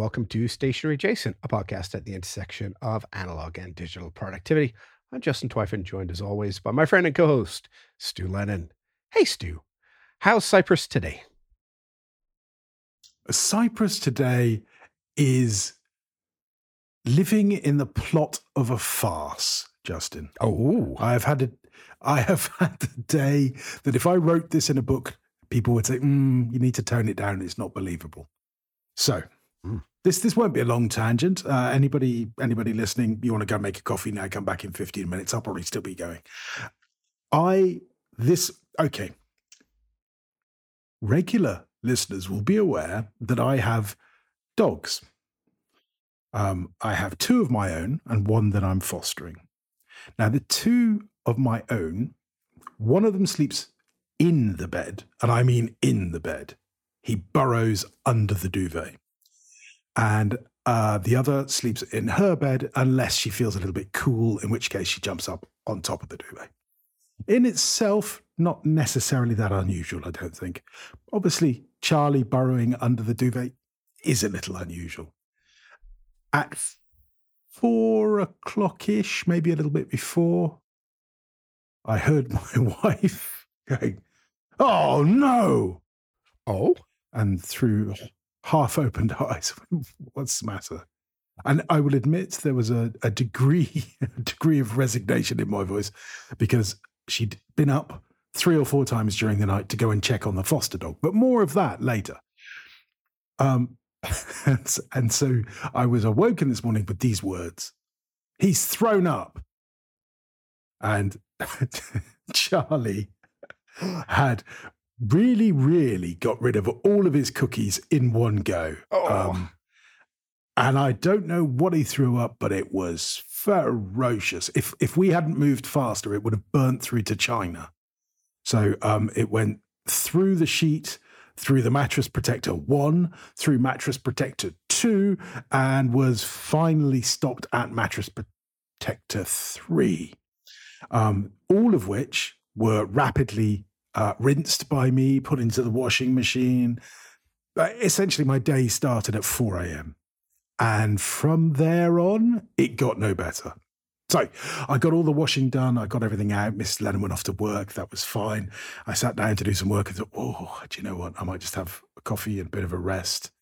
welcome to Stationary Jason, a podcast at the intersection of analog and digital productivity. I'm Justin Twyford, joined as always by my friend and co-host, Stu Lennon. Hey, Stu, how's Cyprus today? Cyprus today is living in the plot of a farce, Justin. Oh, I have had a day that if I wrote this in a book, people would say, you need to tone it down. It's not believable. So this won't be a long tangent. Anybody listening, you want to go make a coffee now, come back in 15 minutes. I'll probably still be going. Regular listeners will be aware that I have dogs. I have two of my own and one that I'm fostering. Now, the two of my own, one of them sleeps in the bed, and I mean in the bed. He burrows under the duvet. And the other sleeps in her bed unless she feels a little bit cool, in which case she jumps up on top of the duvet. In itself, not necessarily that unusual, I don't think. Obviously, Charlie burrowing under the duvet is a little unusual. At 4 o'clock-ish, maybe a little bit before, I heard my wife going, "Oh, no!" Oh? And through half-opened eyes, what's the matter? And I will admit there was a degree of resignation in my voice because she'd been up 3 or 4 times during the night to go and check on the foster dog. But more of that later. And so I was awoken this morning with these words. He's thrown up. And Charlie had really, really got rid of all of his cookies in one go. Oh. And I don't know what he threw up, but it was ferocious. If we hadn't moved faster, it would have burnt through to China. So it went through the sheet, through the mattress protector 1, through mattress protector 2, and was finally stopped at mattress protector 3, all of which were rapidly rinsed by me, put into the washing machine. Essentially, my day started at 4 a.m. And from there on, it got no better. So I got all the washing done. I got everything out. Mrs. Lennon went off to work. That was fine. I sat down to do some work and thought, oh, do you know what? I might just have a coffee and a bit of a rest.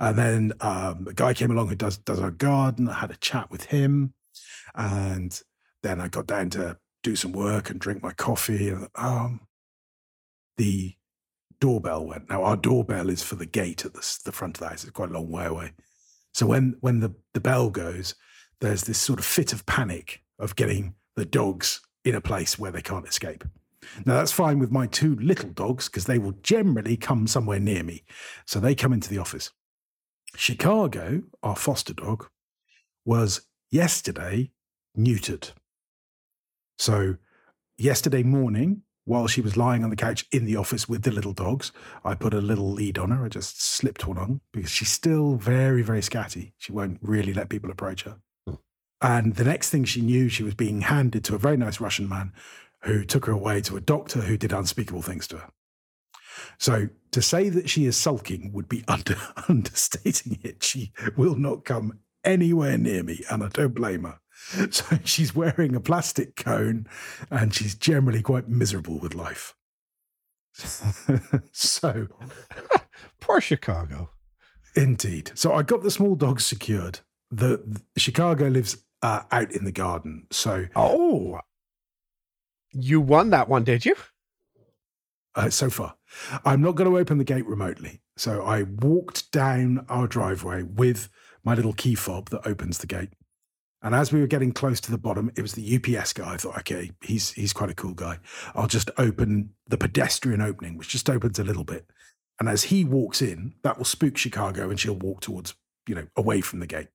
And then a guy came along who does our garden. I had a chat with him. And then I got down to do some work and drink my coffee. And the doorbell went. Now, our doorbell is for the gate at the front of the house. It's quite a long way away. So when the bell goes, there's this sort of fit of panic of getting the dogs in a place where they can't escape. Now, that's fine with my two little dogs because they will generally come somewhere near me. So they come into the office. Chicago, our foster dog, was yesterday neutered. So yesterday morning, while she was lying on the couch in the office with the little dogs, I put a little lead on her. I just slipped one on because she's still very, very scatty. She won't really let people approach her. And the next thing she knew, she was being handed to a very nice Russian man who took her away to a doctor who did unspeakable things to her. So to say that she is sulking would be understating it. She will not come anywhere near me, and I don't blame her. So she's wearing a plastic cone, and she's generally quite miserable with life. So poor Chicago. Indeed. So I got the small dog secured. The Chicago lives out in the garden. So you won that one, did you? So far. I'm not going to open the gate remotely. So I walked down our driveway with my little key fob that opens the gate. And as we were getting close to the bottom, it was the UPS guy. I thought, okay, he's quite a cool guy. I'll just open the pedestrian opening, which just opens a little bit. And as he walks in, that will spook Chicago and she'll walk towards, away from the gate.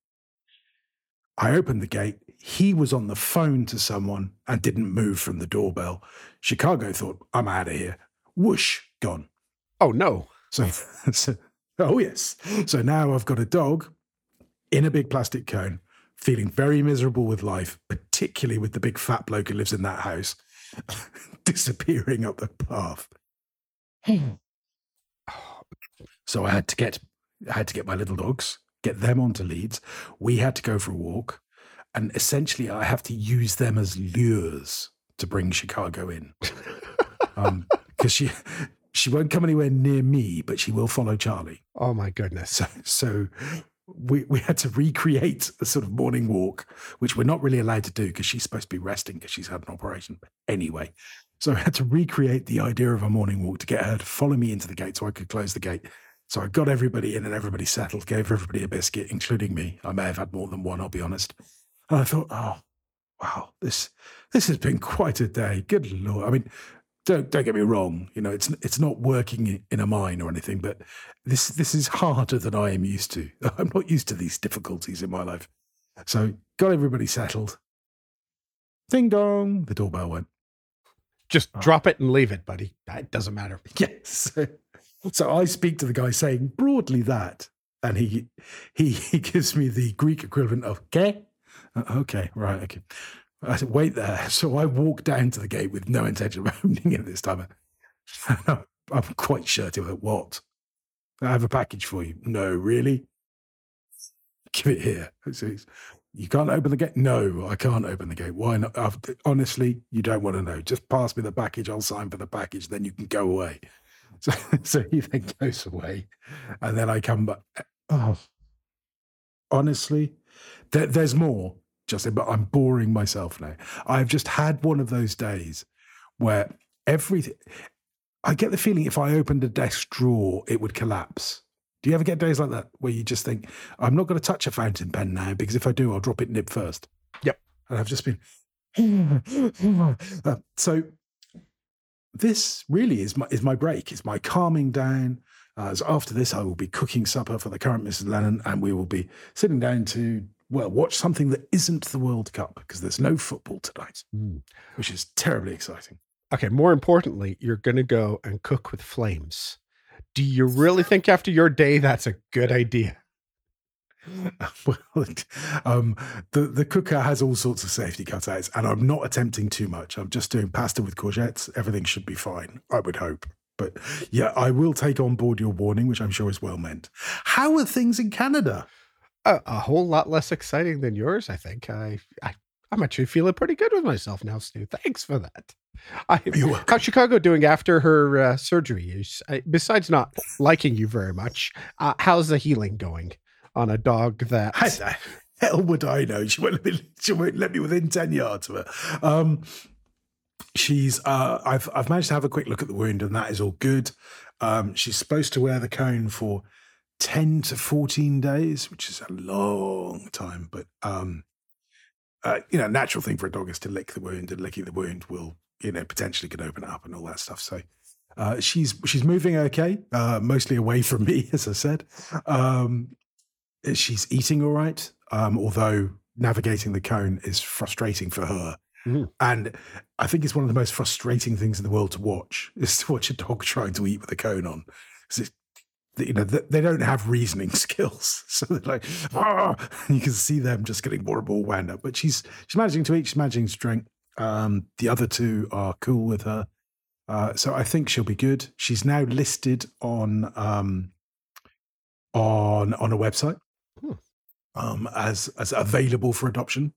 I opened the gate. He was on the phone to someone and didn't move from the doorbell. Chicago thought, I'm out of here. Whoosh, gone. Oh, no. So oh, yes. So now I've got a dog in a big plastic cone, feeling very miserable with life, particularly with the big fat bloke who lives in that house, disappearing up the path. So I had to get my little dogs get them onto leads. We had to go for a walk. And essentially, I have to use them as lures to bring Chicago in. Because she won't come anywhere near me, but she will follow Charlie. Oh, my goodness. So we had to recreate a sort of morning walk, which we're not really allowed to do because she's supposed to be resting because she's had an operation. But anyway, so I had to recreate the idea of a morning walk to get her to follow me into the gate so I could close the gate. So I got everybody in and everybody settled, gave everybody a biscuit, including me. I may have had more than one, I'll be honest. And I thought, oh, wow, this has been quite a day. Good Lord. I mean, don't get me wrong. You know, it's not working in a mine or anything, but this is harder than I am used to. I'm not used to these difficulties in my life. So got everybody settled. Ding dong, the doorbell went. Just drop it and leave it, buddy. That doesn't matter. Yes. So I speak to the guy saying broadly that, and he gives me the Greek equivalent of "ke." Okay, right, okay. I said, wait there. So I walk down to the gate with no intention of opening it this time. I'm quite shirty with it. What? I have a package for you. No, really? Give it here. You can't open the gate? No, I can't open the gate. Why not? Honestly, you don't want to know. Just pass me the package. I'll sign for the package. Then you can go away. So he then goes away. And then I come back. Oh, honestly, there's more, Justin, but I'm boring myself now. I've just had one of those days where everything, I get the feeling if I opened a desk drawer, it would collapse. Do you ever get days like that where you just think, I'm not going to touch a fountain pen now because if I do, I'll drop it nib first? Yep. And I've just been, so this really is my break. It's my calming down. So after this, I will be cooking supper for the current Mrs. Lennon, and we will be sitting down to, well, watch something that isn't the World Cup because there's no football tonight, which is terribly exciting. Okay, more importantly, you're going to go and cook with flames. Do you really think after your day that's a good idea? Well, the cooker has all sorts of safety cutouts, and I'm not attempting too much. I'm just doing pasta with courgettes. Everything should be fine, I would hope. But yeah, I will take on board your warning, which I'm sure is well meant. How are things in Canada? A whole lot less exciting than yours, I think. I'm actually feeling pretty good with myself now, Stu. Thanks for that. How's Chicago doing after her surgery? Besides not liking you very much, how's the healing going on a dog that... How the hell would I know? She won't let me within 10 yards of her. She's I've managed to have a quick look at the wound, and that is all good. She's supposed to wear the cone for 10 to 14 days, which is a long time, but natural thing for a dog is to lick the wound, and licking the wound will, potentially could open it up and all that stuff. So she's moving okay, mostly away from me, as I said. She's eating all right, although navigating the cone is frustrating for her. Mm. And I think it's one of the most frustrating things in the world to watch is to watch a dog trying to eat with a cone on. They don't have reasoning skills. So they're like, and you can see them just getting more and more wound up. But she's managing to eat, she's managing to drink. The other two are cool with her. So I think she'll be good. She's now listed on a website as available for adoption.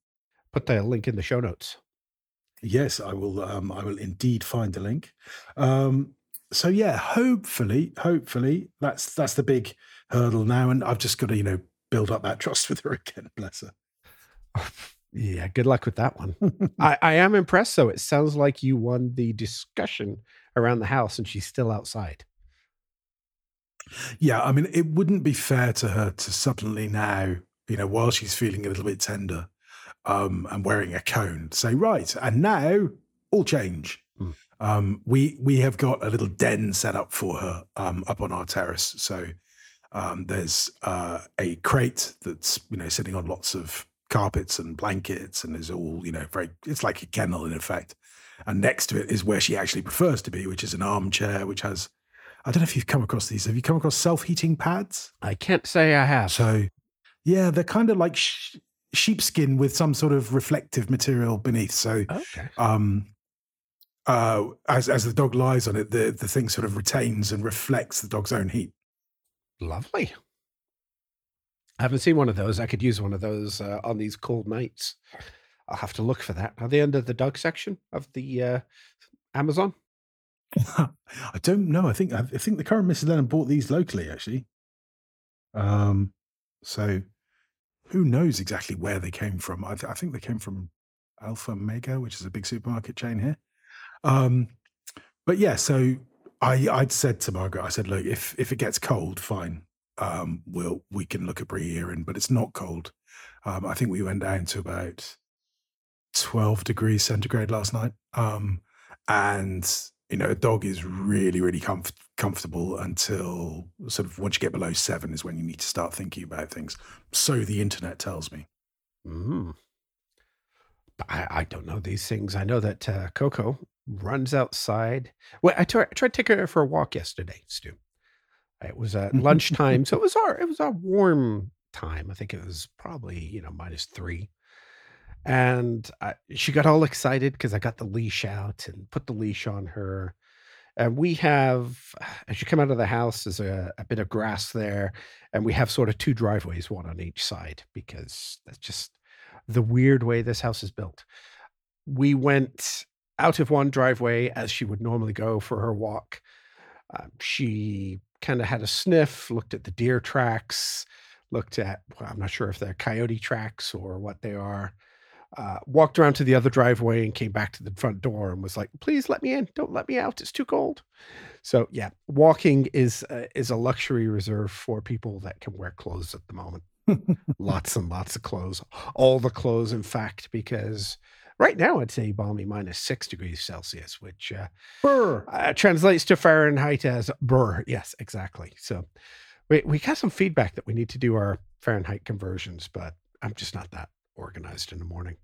Put the link in the show notes. Yes, I will. I will indeed find the link. So yeah, hopefully that's the big hurdle now, and I've just got to build up that trust with her again. Bless her. Yeah, good luck with that one. I am impressed, though. It sounds like you won the discussion around the house, and she's still outside. Yeah, I mean, it wouldn't be fair to her to suddenly now, while she's feeling a little bit tender. And wearing a cone, say, right, and now all change. Mm. We have got a little den set up for her up on our terrace. So there's a crate that's sitting on lots of carpets and blankets, and is all it's like a kennel in effect. And next to it is where she actually prefers to be, which is an armchair, which has, I don't know if you've come across these. Have you come across self-heating pads? I can't say I have. So yeah, they're kind of like sheepskin with some sort of reflective material beneath. So okay. As the dog lies on it, the thing sort of retains and reflects the dog's own heat. Lovely. I haven't seen one of those. I could use one of those on these cold nights. I'll have to look for that. Are they under the dog section of the Amazon? I don't know. I think the current Mrs. Lennon bought these locally, actually. So who knows exactly where they came from? I think they came from Alpha Mega, which is a big supermarket chain here. But yeah, so I'd said to Margaret, I said, look, if it gets cold, fine. We can look at bringing her in, but it's not cold. I think we went down to about 12 degrees centigrade last night. And you know, a dog is really, really comfortable until sort of once you get below 7 is when you need to start thinking about things. So the internet tells me. Mm. I don't know these things. I know that Coco runs outside. Well, I tried to take her for a walk yesterday, Stu. It was at lunchtime, so it was our warm time. I think it was probably, -3. And she got all excited because I got the leash out and put the leash on her. And we have, as you come out of the house, there's a bit of grass there. And we have sort of two driveways, one on each side, because that's just the weird way this house is built. We went out of one driveway as she would normally go for her walk. She kind of had a sniff, looked at the deer tracks, looked at, well, I'm not sure if they're coyote tracks or what they are. Walked around to the other driveway and came back to the front door and was like, please let me in. Don't let me out. It's too cold. So yeah, walking is a luxury reserved for people that can wear clothes at the moment. Lots and lots of clothes. All the clothes, in fact, because right now I'd say balmy -6 degrees Celsius, which translates to Fahrenheit as burr. Yes, exactly. So we got some feedback that we need to do our Fahrenheit conversions, but I'm just not that organized in the morning.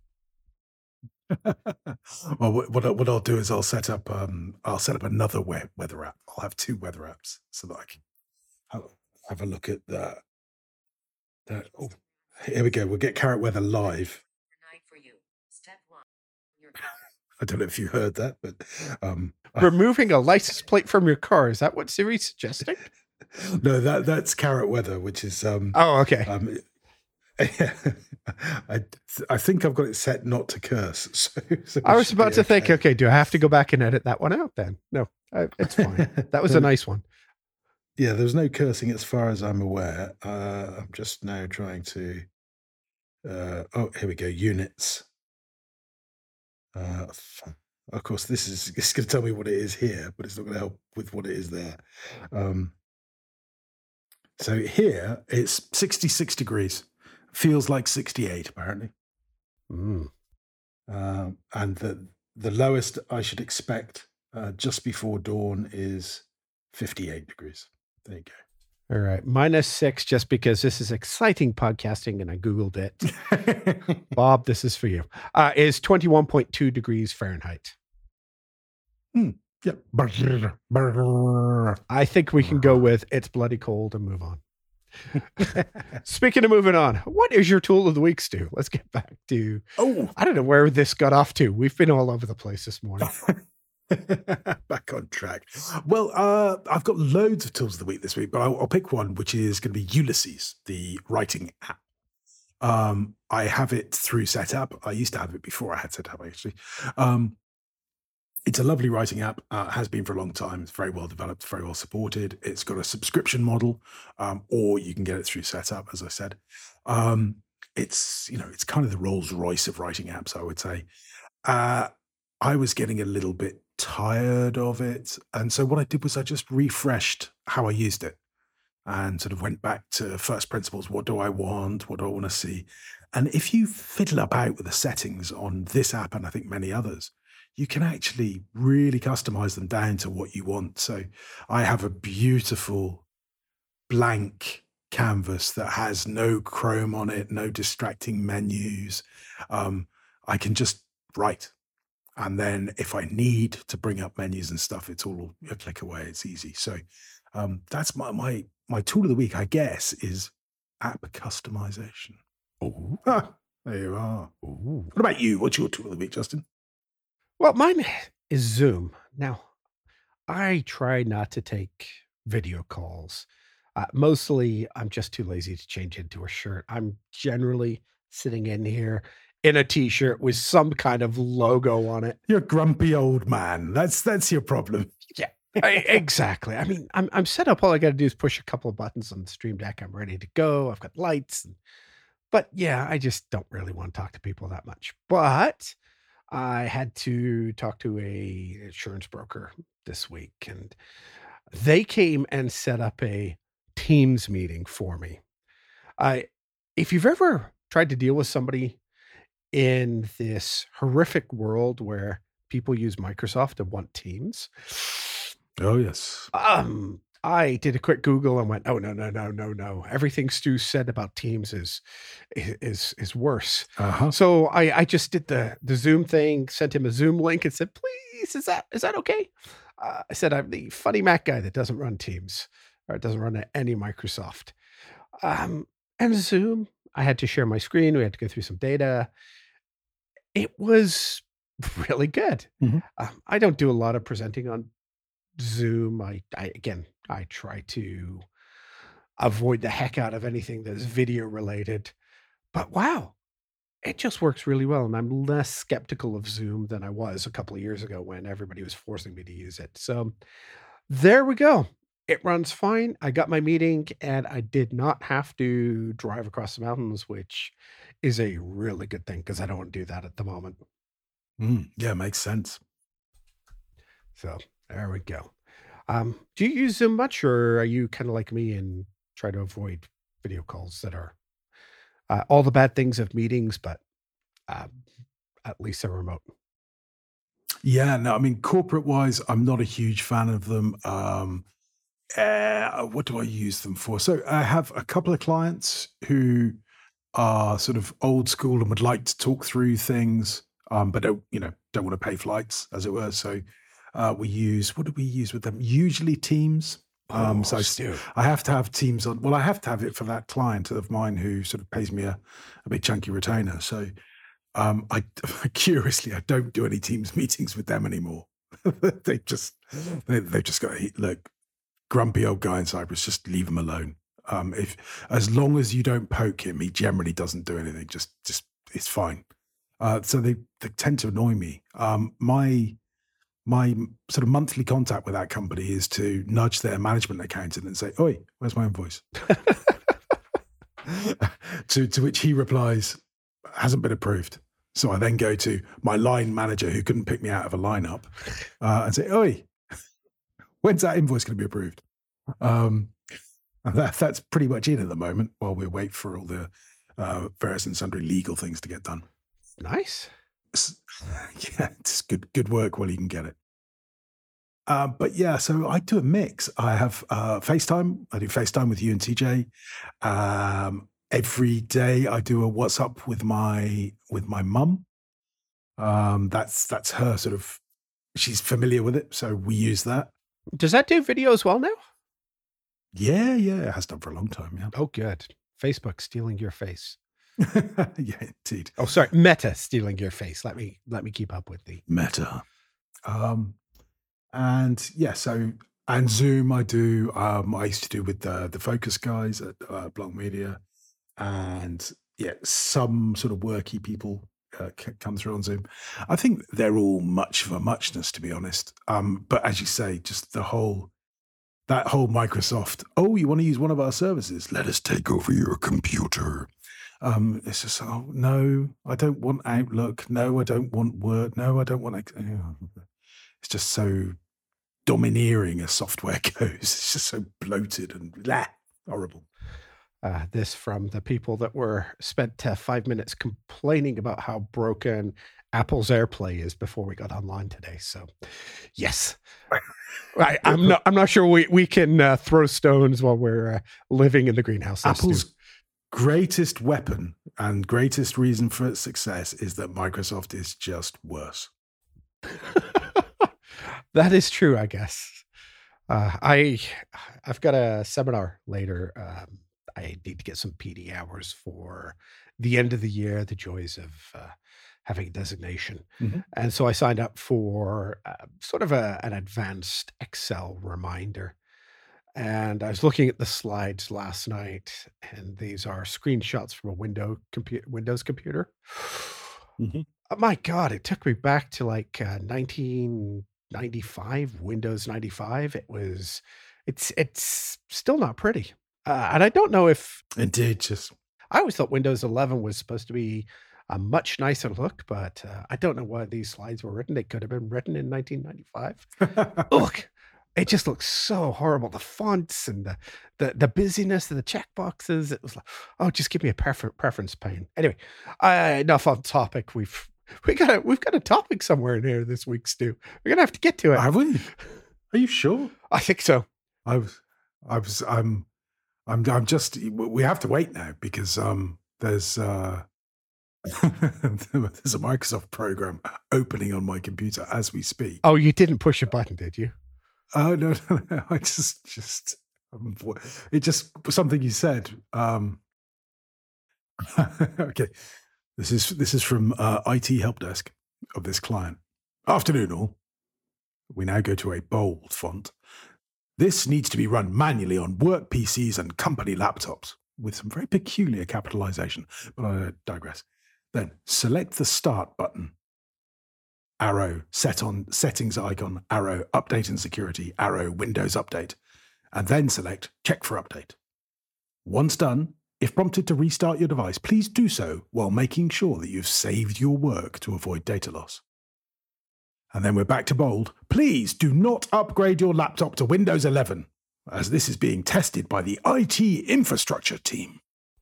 Well, what I'll do is I'll set up another weather app. I'll have two weather apps so that I can have a look at that. Oh, here we go. We'll get Carrot Weather live. I don't know if you heard that, but removing a license plate from your car, is that what Siri's suggesting? No, that's Carrot Weather, which is okay. Yeah, I think I've got it set not to curse. So I was about to think, okay, do I have to go back and edit that one out then? No, it's fine. That was a nice one. Yeah, there's no cursing as far as I'm aware. I'm just now trying to... here we go, units. Of course, it's going to tell me what it is here, but it's not going to help with what it is there. So here, it's 66 degrees. Feels like 68, apparently. Mm. And the lowest I should expect just before dawn is 58 degrees. There you go. All right. -6, just because this is exciting podcasting and I Googled it. Bob, this is for you. Is 21.2 degrees Fahrenheit. Mm. Yep. I think we can go with it's bloody cold and move on. Speaking of moving on, what is your tool of the week, Stu? Let's get back to... Oh, I don't know where this got off to. We've been all over the place this morning. Back on track. Well, I've got loads of tools of the week this week, but I'll pick one, which is going to be Ulysses, the writing app. I have it through Setup. I used to have it before I had Setup, actually. It's a lovely writing app, has been for a long time. It's very well developed, very well supported. It's got a subscription model, or you can get it through Setup, as I said. It's, it's kind of the Rolls Royce of writing apps, I would say. I was getting a little bit tired of it. And so what I did was I just refreshed how I used it and sort of went back to first principles. What do I want? What do I want to see? And if you fiddle about with the settings on this app, and I think many others, you can actually really customize them down to what you want. So I have a beautiful blank canvas that has no Chrome on it, no distracting menus. I can just write. And then if I need to bring up menus and stuff, it's all a click away. It's easy. So that's my tool of the week, I guess, is app customization. Oh, there you are. Ooh. What about you? What's your tool of the week, Justin? Well, mine is Zoom. Now, I try not to take video calls. Mostly, I'm just too lazy to change into a shirt. I'm generally sitting in here in a t-shirt with some kind of logo on it. You're a grumpy old man. That's your problem. Yeah, exactly. I mean, I'm set up. All I got to do is push a couple of buttons on the Stream Deck. I'm ready to go. I've got lights. But yeah, I just don't really want to talk to people that much. But I had to talk to an insurance broker this week, and they came and set up a Teams meeting for me. If you've ever tried to deal with somebody in this horrific world where people use Microsoft and want Teams. Oh, yes. I did a quick Google and went, oh, no. Everything Stu said about Teams is worse. Uh-huh. So I just did the Zoom thing, sent him a Zoom link and said, please, is that okay? I said, I'm the funny Mac guy that doesn't run Teams or doesn't run any Microsoft. And Zoom, I had to share my screen. We had to go through some data. It was really good. Mm-hmm. I don't do a lot of presenting on Zoom. I try to avoid the heck out of anything that's video related, but wow, it just works really well. And I'm less skeptical of Zoom than I was a couple of years ago when everybody was forcing me to use it. So there we go. It runs fine. I got my meeting and I did not have to drive across the mountains, which is a really good thing because I don't want to do that at the moment. Yeah, makes sense. So there we go. Do you use Zoom much, or are you kind of like me and try to avoid video calls that are all the bad things of meetings, but at least they're remote? Yeah, no, I mean, corporate-wise, I'm not a huge fan of them. What do I use them for? So I have a couple of clients who are sort of old school and would like to talk through things, but don't want to pay flights, as it were. So what do we use with them? Usually Teams. I have to have Teams on. Well, I have to have it for that client of mine who sort of pays me a big chunky retainer. So curiously, I don't do any Teams meetings with them anymore. They've just got, look, grumpy old guy in Cyprus, just leave him alone. As long as you don't poke him, he generally doesn't do anything. Just it's fine. So they tend to annoy me. My sort of monthly contact with that company is to nudge their management accountant and say, "Oi, where's my invoice?" to which he replies, "Hasn't been approved." So I then go to my line manager who couldn't pick me out of a lineup and say, "Oi, when's that invoice going to be approved?" And that's pretty much it at the moment while we wait for all the various and sundry legal things to get done. Nice. Yeah, it's good work while you can get it. But yeah, so I do a mix. I have FaceTime. I do FaceTime with you and TJ. Every day I do a WhatsApp with my mum. That's her sort of, she's familiar with it, so we use that. Does that do video as well now? Yeah, it has done for a long time, yeah. Oh, good. Facebook stealing your face. Yeah, indeed. Oh, sorry, Meta stealing your face. Let me keep up with the Meta. And Zoom I do. I used to do with the Focus guys at Blanc Media, and yeah, some sort of worky people come through on Zoom. I think they're all much of a muchness, to be honest. But as you say, just that whole Microsoft. Oh, you want to use one of our services? Let us take over your computer. It's just, oh, no, I don't want Outlook. No, I don't want Word. No, I don't want Excel. It's just so domineering as software goes. It's just so bloated and horrible. This from the people that were spent 5 minutes complaining about how broken Apple's AirPlay is before we got online today. So, yes, right. I'm not sure we can throw stones while we're living in the greenhouse. Apple's greatest weapon and greatest reason for its success is that Microsoft is just worse. That is true, I guess. I've got a seminar later. I need to get some PD hours for the end of the year, the joys of having a designation. Mm-hmm. And so I signed up for sort of an advanced Excel reminder. And I was looking at the slides last night, and these are screenshots from a Windows computer. Mm-hmm. Oh my God, it took me back to like 1995, Windows 95. It's still not pretty. And I don't know if... I always thought Windows 11 was supposed to be a much nicer look, but I don't know why these slides were written. They could have been written in 1995. Look. It just looks so horrible. The fonts and the busyness of the checkboxes. It was like, oh, just give me a preference pane. Anyway, enough on topic. We've got a topic somewhere in here this week, Stu. We're gonna have to get to it. Have we? Are you sure? I think so. I'm just. We have to wait now because there's there's a Microsoft program opening on my computer as we speak. Oh, you didn't push a button, did you? Oh, no. I just it just something you said. Okay. This is from IT help desk of this client. Afternoon all. We now go to a bold font. This needs to be run manually on work PCs and company laptops with some very peculiar capitalization, but I digress. Then select the start button. Arrow, set on settings icon, arrow, update and security, arrow, Windows update, and then select check for update. Once done, if prompted to restart your device, please do so while making sure that you've saved your work to avoid data loss. And then we're back to bold. Please do not upgrade your laptop to Windows 11, as this is being tested by the IT infrastructure team.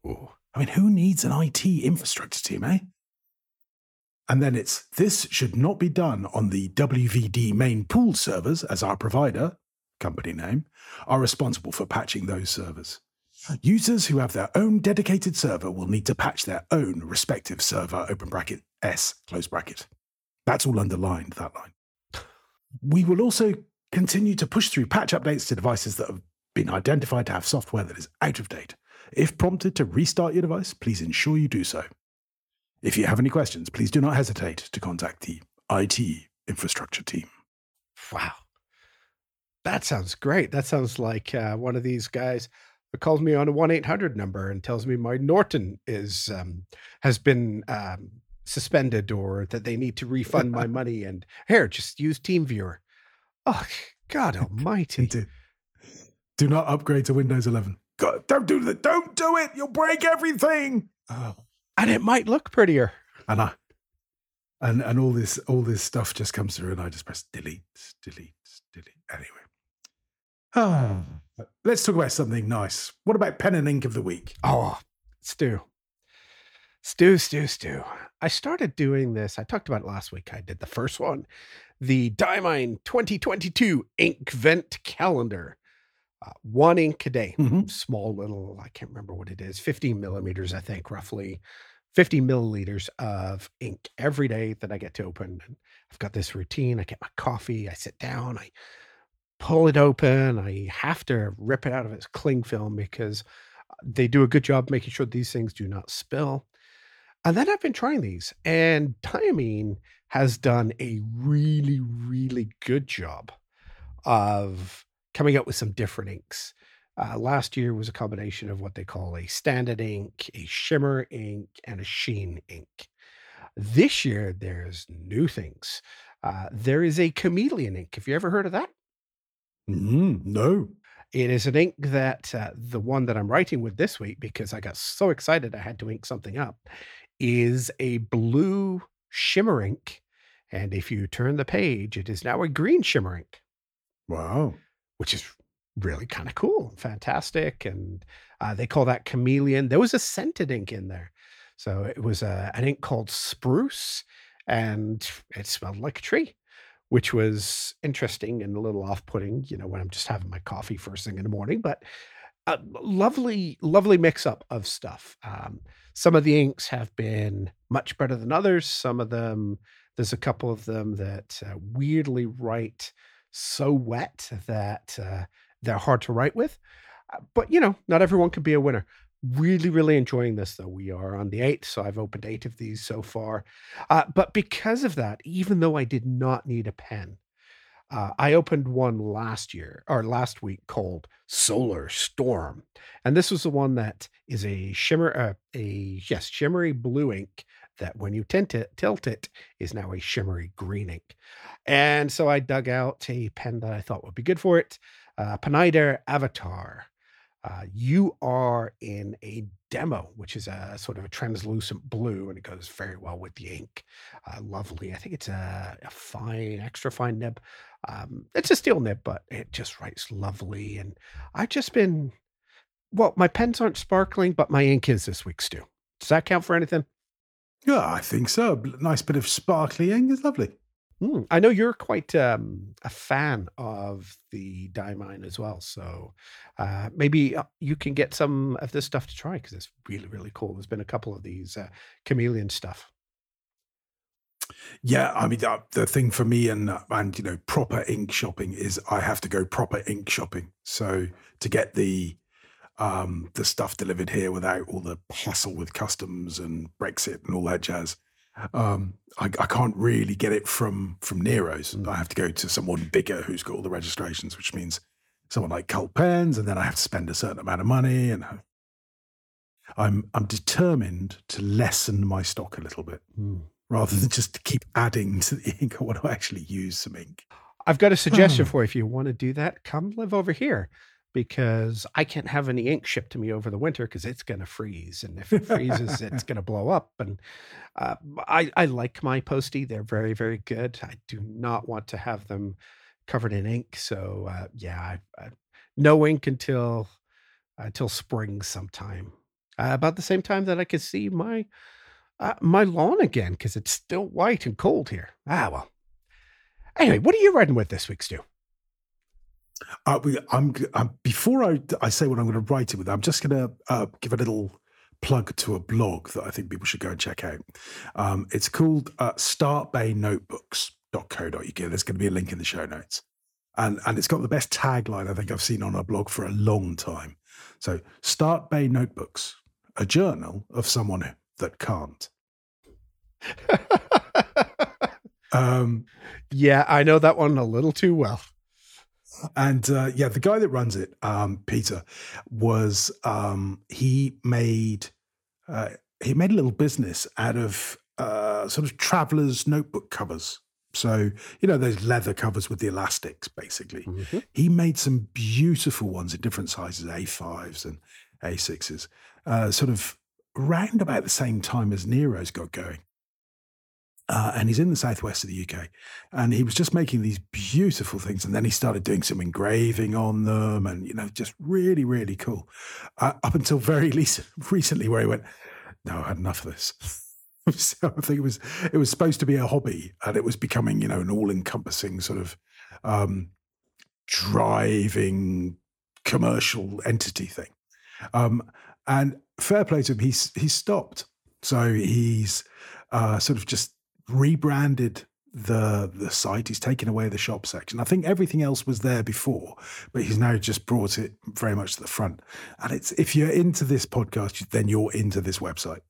Ooh. I mean, who needs an IT infrastructure team, eh? And then it's, this should not be done on the WVD main pool servers as our provider, company name, are responsible for patching those servers. Users who have their own dedicated server will need to patch their own respective server, open bracket, S, close bracket. That's all underlined, that line. We will also continue to push through patch updates to devices that have been identified to have software that is out of date. If prompted to restart your device, please ensure you do so. If you have any questions, please do not hesitate to contact the IT infrastructure team. Wow. That sounds great. That sounds like one of these guys that calls me on a 1-800 number and tells me my Norton is has been suspended or that they need to refund my money. And here, just use TeamViewer. Oh, God almighty. Do not upgrade to Windows 11. God, don't do it. You'll break everything. Oh. And it might look prettier. And I all this stuff just comes through and I just press delete. Anyway. Let's talk about something nice. What about pen and ink of the week? Oh, Stu. I started doing this. I talked about it last week. I did the first one. The Diamine 2022 Ink Vent Calendar. One ink a day, mm-hmm. Small little, I can't remember what it is, 15 millimeters, I think, roughly 50 milliliters of ink every day that I get to open. And I've got this routine. I get my coffee, I sit down, I pull it open. I have to rip it out of its cling film because they do a good job making sure these things do not spill. And then I've been trying these, and Diamine has done a really, really good job of coming up with some different inks. Last year was a combination of what they call a standard ink, a shimmer ink, and a sheen ink. This year, there's new things. There is a chameleon ink. Have you ever heard of that? No. It is an ink that the one that I'm writing with this week, because I got so excited I had to ink something up, is a blue shimmer ink. And if you turn the page, it is now a green shimmer ink. Wow. Which is really kind of cool, fantastic. And they call that chameleon. There was a scented ink in there. So it was an ink called spruce, and it smelled like a tree, which was interesting and a little off-putting, you know, when I'm just having my coffee first thing in the morning. But a lovely, lovely mix-up of stuff. Some of the inks have been much better than others. Some of them, there's a couple of them that weirdly write so wet that they're hard to write with. But, you know, not everyone can be a winner. Really, really enjoying this, though. We are on the 8th, so I've opened 8 of these so far. But because of that, even though I did not need a pen, I opened one last week called Solar Storm. And this was the one that is a shimmery blue ink that when you tilt it is now a shimmery green ink. And so I dug out a pen that I thought would be good for it. Panider Avatar. You are in a demo, which is a sort of a translucent blue, and it goes very well with the ink. Lovely. I think it's a fine, extra fine nib. It's a steel nib, but it just writes lovely. And I've just been, well, my pens aren't sparkling, but my ink is this week, Stu. Does that count for anything? Yeah, I think so. Nice bit of sparkly ink is lovely. I know you're quite a fan of the Diamine as well, so maybe you can get some of this stuff to try because it's really, really cool. There's been a couple of these chameleon stuff. Yeah, I mean, the thing for me and proper ink shopping is I have to go proper ink shopping. So to get the stuff delivered here without all the hassle with customs and Brexit and all that jazz, I can't really get it from Nero's. I have to go to someone bigger who's got all the registrations, which means someone like Cult Pens, and then I have to spend a certain amount of money. And I'm determined to lessen my stock a little bit rather than just keep adding to the ink. I want to actually use some ink. I've got a suggestion for you. If you want to do that, come live over here, because I can't have any ink shipped to me over the winter because it's going to freeze. And if it freezes, it's going to blow up. And I like my Postie. They're very, very good. I do not want to have them covered in ink. So no ink until spring sometime. About the same time that I could see my lawn again, because it's still white and cold here. Well. Anyway, what are you riding with this week, Stu? Before I say what I'm going to write it with, I'm just going to give a little plug to a blog that I think people should go and check out. It's called Start Bay Notebooks.co.uk. There's going to be a link in the show notes. And it's got the best tagline I think I've seen on a blog for a long time. So Start Bay Notebooks, a journal of someone that can't. Yeah, I know that one a little too well. And the guy that runs it, Peter, was he made a little business out of sort of travelers' notebook covers. So those leather covers with the elastics, basically. Mm-hmm. He made some beautiful ones in different sizes, A5s and A6s, sort of round about the same time as Nero's got going. And he's in the southwest of the UK, and he was just making these beautiful things. And then he started doing some engraving on them, and just really, really cool. Up until very recently, where he went, "No, I had enough of this." So I think it was supposed to be a hobby, and it was becoming, an all-encompassing sort of driving commercial entity thing. And fair play to him, he stopped. So he's sort of just rebranded the site. He's taken away the shop section. I think everything else was there before, but he's now just brought it very much to the front. And it's, if you're into this podcast, then you're into this website.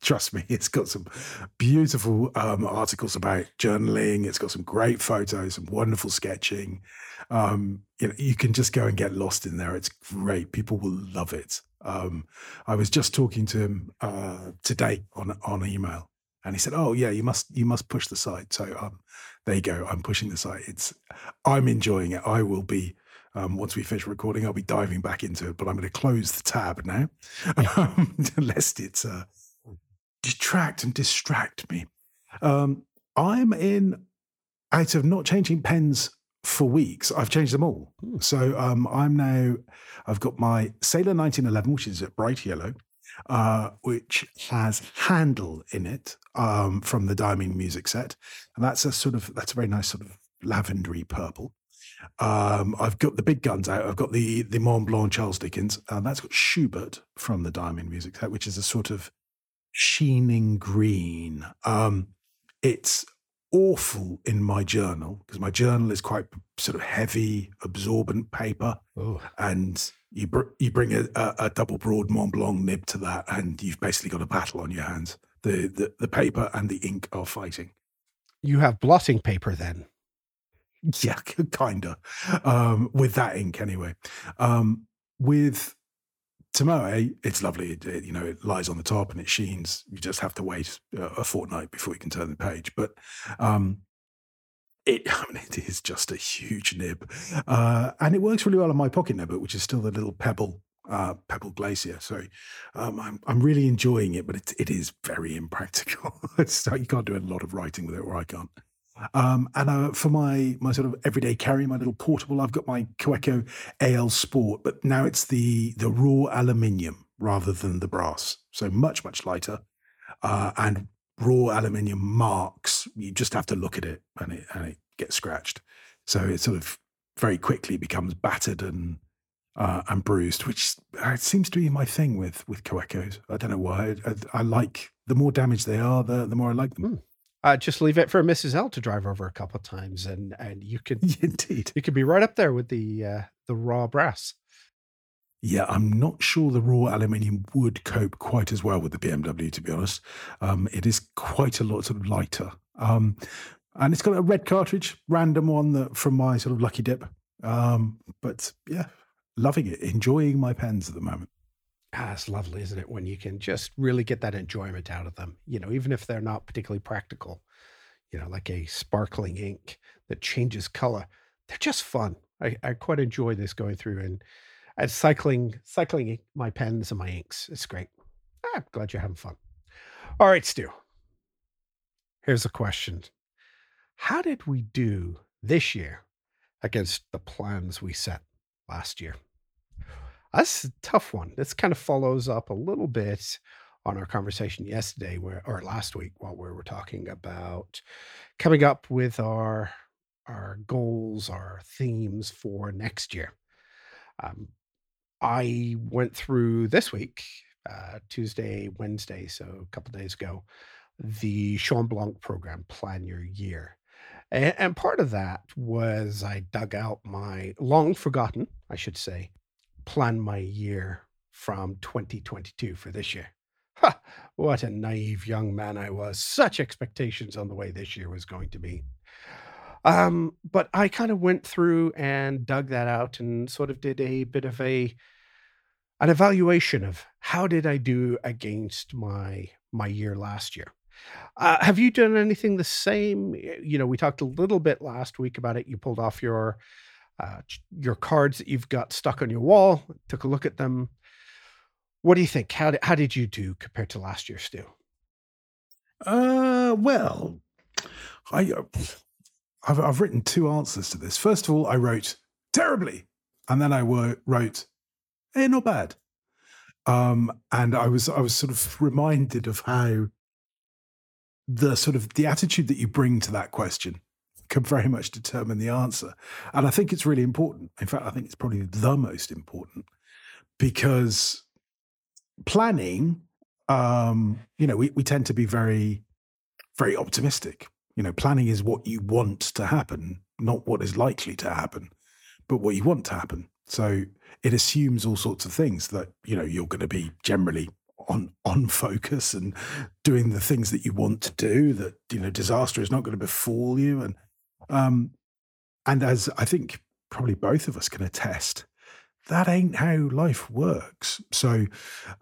Trust me, it's got some beautiful articles about journaling. It's got some great photos and wonderful sketching. You can just go and get lost in there. It's great. People will love it. I was just talking to him today on email, and he said, "Oh yeah, you must push the site." So there you go. I'm pushing the site. I'm enjoying it. I will be once we finish recording, I'll be diving back into it. But I'm going to close the tab now, lest it detract and distract me. I'm out of not changing pens for weeks. I've changed them all. So I've got my Sailor 1911, which is a bright yellow, which has handle in it from the Diamine music set. And that's a very nice sort of lavendery purple. I've got the big guns out. I've got the Mont Blanc Charles Dickens. That's got Schubert from the Diamine music set, which is a sort of sheening green. It's awful in my journal, because my journal is quite sort of heavy, absorbent paper. Oh. And you bring a double broad Mont Blanc nib to that, and you've basically got a battle on your hands. The paper and the ink are fighting. You have blotting paper then? Yeah, kinda. With that ink, anyway. With Tomoe, it's lovely. It lies on the top and it sheens. You just have to wait a fortnight before you can turn the page. But it is just a huge nib, and it works really well on my pocket notebook, which is still the little Pebble Glacier. So I'm really enjoying it, but it is very impractical. So you can't do a lot of writing with it, or I can't. And for my sort of everyday carry, my little portable, I've got my Kaweco AL Sport, but now it's the raw aluminium rather than the brass. So much, much lighter. And raw aluminium marks, you just have to look at it and it gets scratched. So it sort of very quickly becomes battered and bruised, which seems to be my thing with Kawekos. I don't know why. I like, the more damaged they are, the more I like them. Just leave it for Mrs. L to drive over a couple of times, and you could be right up there with the raw brass. Yeah, I'm not sure the raw aluminium would cope quite as well with the BMW, to be honest. It is quite a lot sort of lighter, and it's got a red cartridge, random one that from my sort of lucky dip. But yeah, loving it, enjoying my pens at the moment. Ah, it's lovely, isn't it, when you can just really get that enjoyment out of them, even if they're not particularly practical, like a sparkling ink that changes color. They're just fun. I quite enjoy this, going through and cycling my pens and my inks. It's great. I'm glad you're having fun. All right, Stu, here's a question. How did we do this year against the plans we set last year? That's a tough one. This kind of follows up a little bit on our conversation yesterday, last week, while we were talking about coming up with our goals, our themes for next year. I went through this week, Tuesday, Wednesday, so a couple of days ago, the Sean Blanc program, Plan Your Year. And part of that was I dug out my long-forgotten, I should say, plan my year from 2022 for this year. Ha! What a naive young man I was. Such expectations on the way this year was going to be. But I kind of went through and dug that out and sort of did a bit of an evaluation of how did I do against my year last year. Have you done anything the same? We talked a little bit last week about it. You pulled off your cards that you've got stuck on your wall, took a look at them. What do you think? How did you do compared to last year, Stu? Well, I've written two answers to this. First of all, I wrote terribly, and then I wrote, "Hey, not bad." And I was sort of reminded of how the attitude that you bring to that question can very much determine the answer. And I think it's really important. In fact, I think it's probably the most important, because planning, we tend to be very, very optimistic. Planning is what you want to happen, not what is likely to happen, but what you want to happen. So it assumes all sorts of things that, you're going to be generally on focus and doing the things that you want to do, that, disaster is not going to befall you. And as I think probably both of us can attest, that ain't how life works. So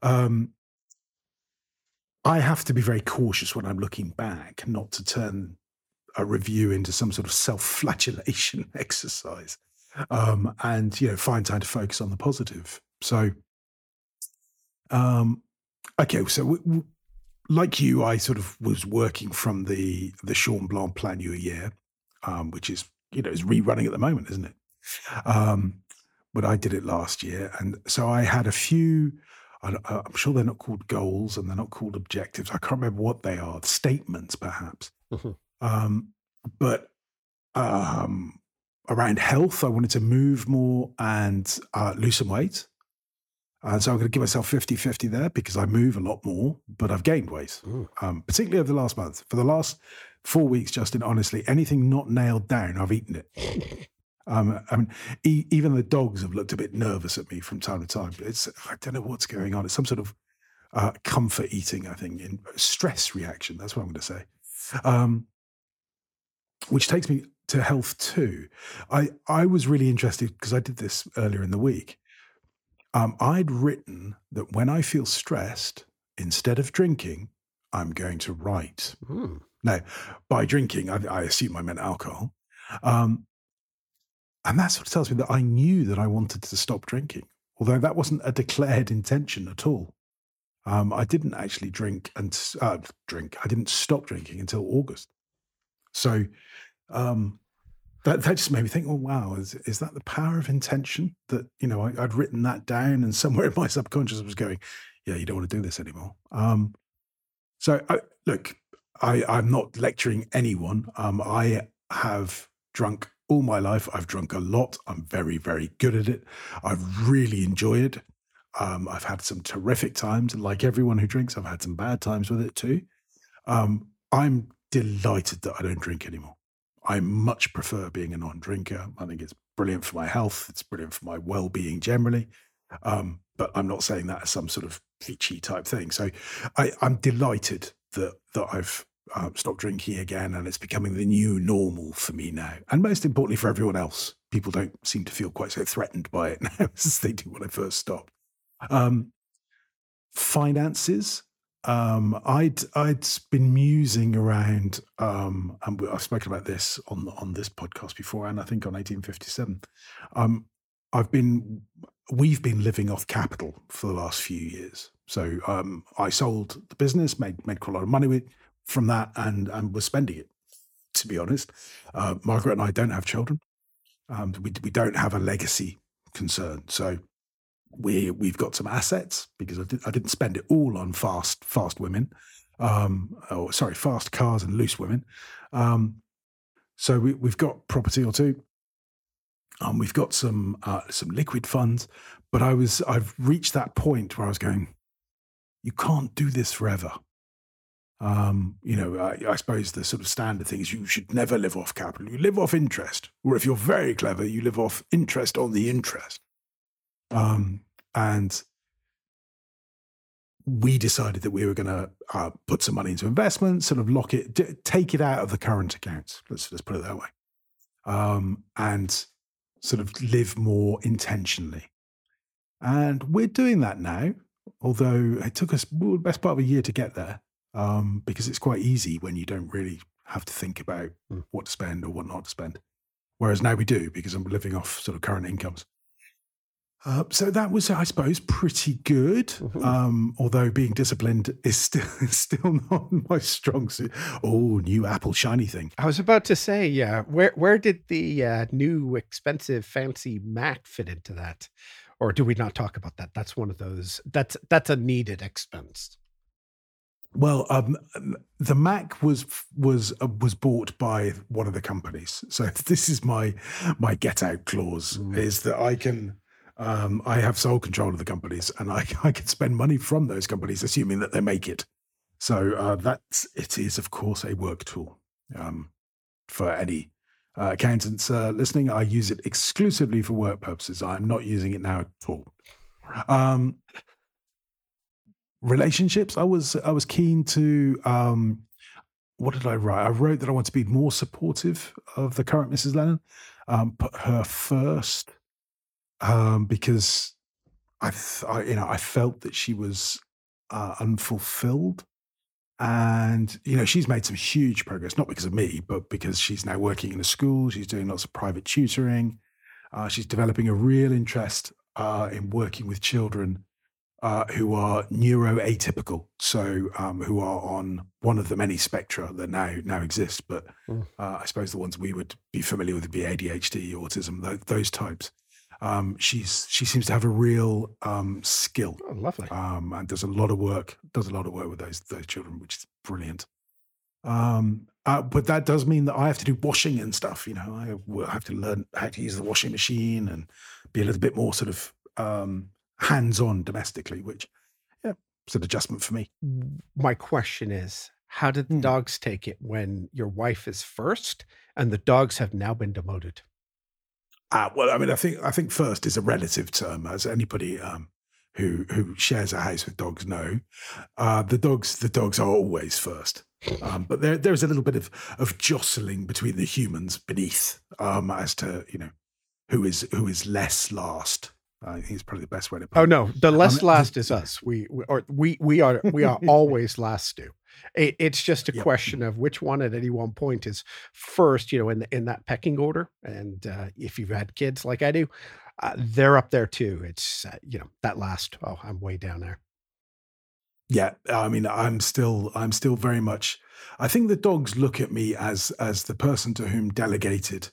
I have to be very cautious when I'm looking back, not to turn a review into some sort of self-flagellation exercise, and find time to focus on the positive. So, okay, so like you, I sort of was working from the Sean Blanc Plan Your Year. Which is, is rerunning at the moment, isn't it? But I did it last year. And so I had a few, I'm sure they're not called goals and they're not called objectives. I can't remember what they are, statements perhaps. Mm-hmm. But around health, I wanted to move more and lose some weight. And so I'm going to give myself 50-50 there, because I move a lot more, but I've gained weight, particularly over the last month. For the last 4 weeks, Justin, honestly, anything not nailed down, I've eaten it. Even the dogs have looked a bit nervous at me from time to time. I don't know what's going on. It's some sort of comfort eating, I think, and stress reaction. That's what I'm going to say. Which takes me to health too. I was really interested because I did this earlier in the week. I'd written that when I feel stressed, instead of drinking, I'm going to write. Mm. Now, by drinking, I assume I meant alcohol. And that sort of tells me that I knew that I wanted to stop drinking, although that wasn't a declared intention at all. I didn't actually drink and I didn't stop drinking until August. So that just made me think, oh, wow, is that the power of intention? That, you know, I'd written that down and somewhere in my subconscious was going, yeah, you don't want to do this anymore. I'm not lecturing anyone. I have drunk all my life. I've drunk a lot. I'm very, very good at it. I really enjoy it. I've had some terrific times. And like everyone who drinks, I've had some bad times with it too. I'm delighted that I don't drink anymore. I much prefer being a non-drinker. I think it's brilliant for my health. It's brilliant for my well-being generally. But I'm not saying that as some sort of preachy type thing. So I'm delighted that I've stopped drinking again, and it's becoming the new normal for me now. And most importantly for everyone else, people don't seem to feel quite so threatened by it now as they did when I first stopped. Finances. I'd been musing around, and I've spoken about this on this podcast before, and I think on 1857. We've been living off capital for the last few years. So I sold the business, made quite a lot of money from that, and was spending it. To be honest, Margaret and I don't have children. We don't have a legacy concern, so. We've got some assets because I didn't spend it all on fast women, fast cars and loose women. So we've got property or two. We've got some liquid funds, but I've reached that point where I was going, you can't do this forever. I suppose the sort of standard thing is you should never live off capital. You live off interest, or if you're very clever, you live off interest on the interest. And we decided that we were going to put some money into investments, sort of lock it, take it out of the current accounts. Let's put it that way, and sort of live more intentionally. And we're doing that now, although it took us the best part of a year to get there, because it's quite easy when you don't really have to think about what to spend or what not to spend. Whereas now we do, because I'm living off sort of current incomes. So that was, I suppose, pretty good. Mm-hmm. Although being disciplined is still not my strong suit. Oh, new Apple shiny thing! I was about to say, yeah. Where did the new expensive fancy Mac fit into that? Or do we not talk about that? That's one of those. That's a needed expense. Well, the Mac was bought by one of the companies. So this is my get out clause is that I can. I have sole control of the companies, and I can spend money from those companies, assuming that they make it. So it is, of course, a work tool. For any accountants listening, I use it exclusively for work purposes. I'm not using it now at all. Relationships, I was keen to. What did I write? I wrote that I want to be more supportive of the current Mrs. Lennon. Put her first. Because I felt that she was unfulfilled, and she's made some huge progress, not because of me, but because she's now working in a school. She's doing lots of private tutoring. She's developing a real interest in working with children who are neuroatypical, so who are on one of the many spectra that now exists. But I suppose the ones we would be familiar with would be ADHD, autism, those types. She seems to have a real skill. Oh, lovely. And does a lot of work. With those children, which is brilliant. But that does mean that I have to do washing and stuff. I have to learn how to use the washing machine and be a little bit more sort of hands-on domestically, which it's an adjustment for me. My question is, how did the dogs take it when your wife is first and the dogs have now been demoted? Well, I mean, I think first is a relative term, as anybody who shares a house with dogs know. The dogs are always first. But there's a little bit of jostling between the humans beneath as to, you know, who is less last. I think it's probably the best way to put it. Oh no, the less last is us. We are always last, Stu. It's just a question of which one at any one point is first, you know, in that pecking order. And if you've had kids like I do, they're up there too. It's you know, that last. Oh, I'm way down there. Yeah, I mean, I'm still very much. I think the dogs look at me as the person to whom delegated.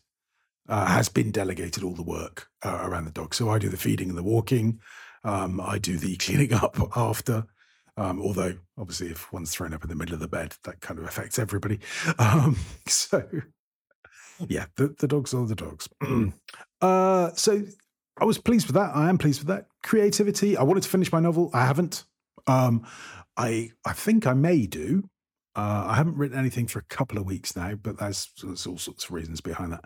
Has been delegated all the work around the dog. So I do the feeding and the walking. I do the cleaning up after. Although, obviously, if one's thrown up in the middle of the bed, that kind of affects everybody. So, yeah, the dogs are the dogs. So I was pleased with that. I am pleased with that. Creativity. I wanted to finish my novel. I haven't. I think I may do. I haven't written anything for a couple of weeks now, but there's all sorts of reasons behind that.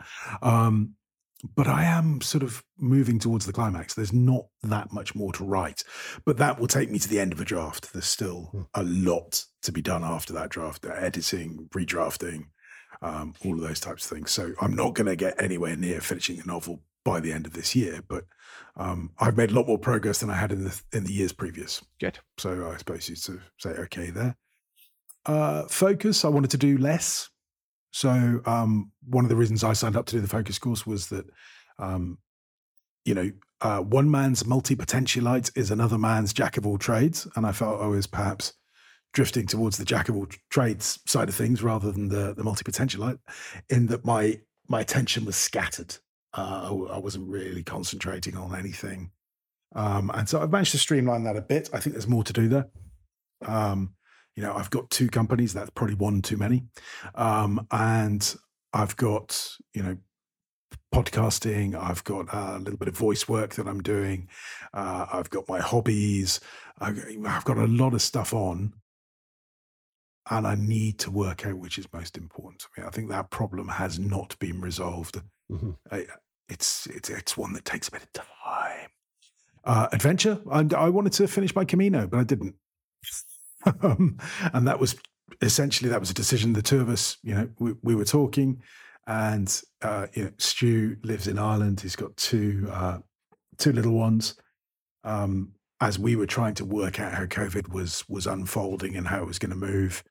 But I am sort of moving towards the climax. There's not that much more to write, but that will take me to the end of a draft. There's still a lot to be done after that draft, editing, redrafting, all of those types of things. So I'm not going to get anywhere near finishing the novel by the end of this year, but I've made a lot more progress than I had in the years previous. Good. So I suppose you'd sort of say, okay, there. Focus, I wanted to do less. So one of the reasons I signed up to do the focus course was that, one man's multi-potentialite is another man's jack of all trades. And I felt I was perhaps drifting towards the jack of all trades side of things rather than the multi-potentialite, in that my attention was scattered. I wasn't really concentrating on anything. And so I've managed to streamline that a bit. I think there's more to do there. You know, I've got two companies, that's probably one too many. And I've got, you know, podcasting, I've got a little bit of voice work that I'm doing. I've got my hobbies. I've got a lot of stuff on, and I need to work out which is most important to me. I think that problem has not been resolved. Mm-hmm. It's one that takes a bit of time. Adventure, I wanted to finish my Camino, but I didn't. And that was a decision. The two of us, you know, we were talking, and Stu lives in Ireland. He's got two little ones. As we were trying to work out how COVID was unfolding and how it was going to move,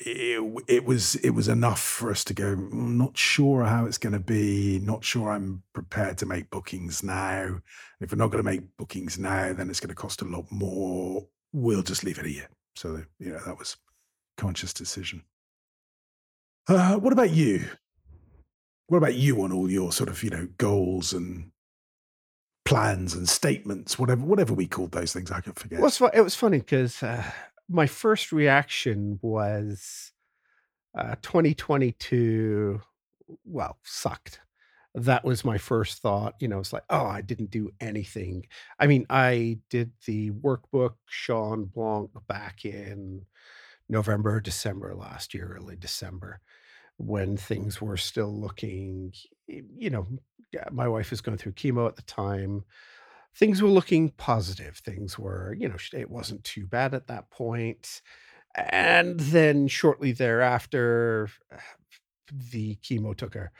it was enough for us to go, not sure how it's going to be, not sure I'm prepared to make bookings now. If we're not going to make bookings now, then it's going to cost a lot more. We'll just leave it a year. So, you know, that was a conscious decision. What about you? What about you on all your sort of, you know, goals and plans and statements, whatever we called those things? I can forget. Well, it was funny because my first reaction was 2022, well, sucked. That was my first thought. You know, it's like, oh, I didn't do anything. I mean, I did the workbook, Sean Blanc, back in November, December last year, early December, when things were still looking, you know, my wife was going through chemo at the time. Things were looking positive. Things were, you know, it wasn't too bad at that point. And then shortly thereafter, the chemo took a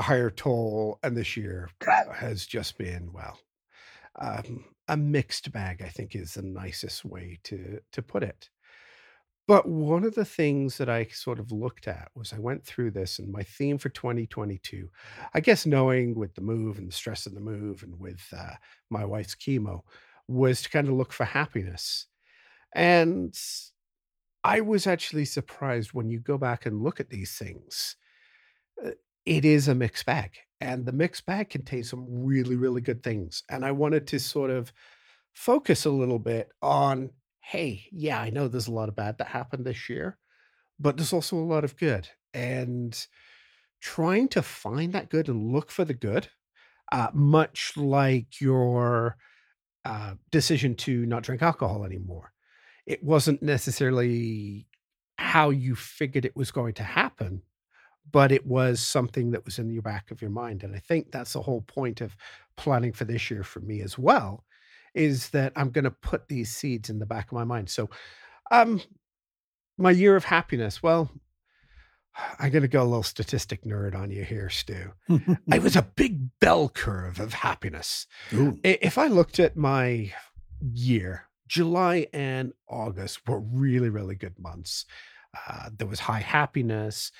higher toll, and this year has just been, well, a mixed bag, I think, is the nicest way to put it. But one of the things that I sort of looked at was I went through this, and my theme for 2022, I guess, knowing with the move and the stress of the move and with my wife's chemo, was to kind of look for happiness. And I was actually surprised when you go back and look at these things. It is a mixed bag, and the mixed bag contains some really, really good things. And I wanted to sort of focus a little bit on, hey, yeah, I know there's a lot of bad that happened this year, but there's also a lot of good, and trying to find that good and look for the good, much like your decision to not drink alcohol anymore. It wasn't necessarily how you figured it was going to happen, but it was something that was in the back of your mind. And I think that's the whole point of planning for this year for me as well, is that I'm going to put these seeds in the back of my mind. So my year of happiness. Well, I'm going to go a little statistic nerd on you here, Stu. It was a big bell curve of happiness. Ooh. If I looked at my year, July and August were really, really good months. There was high happiness.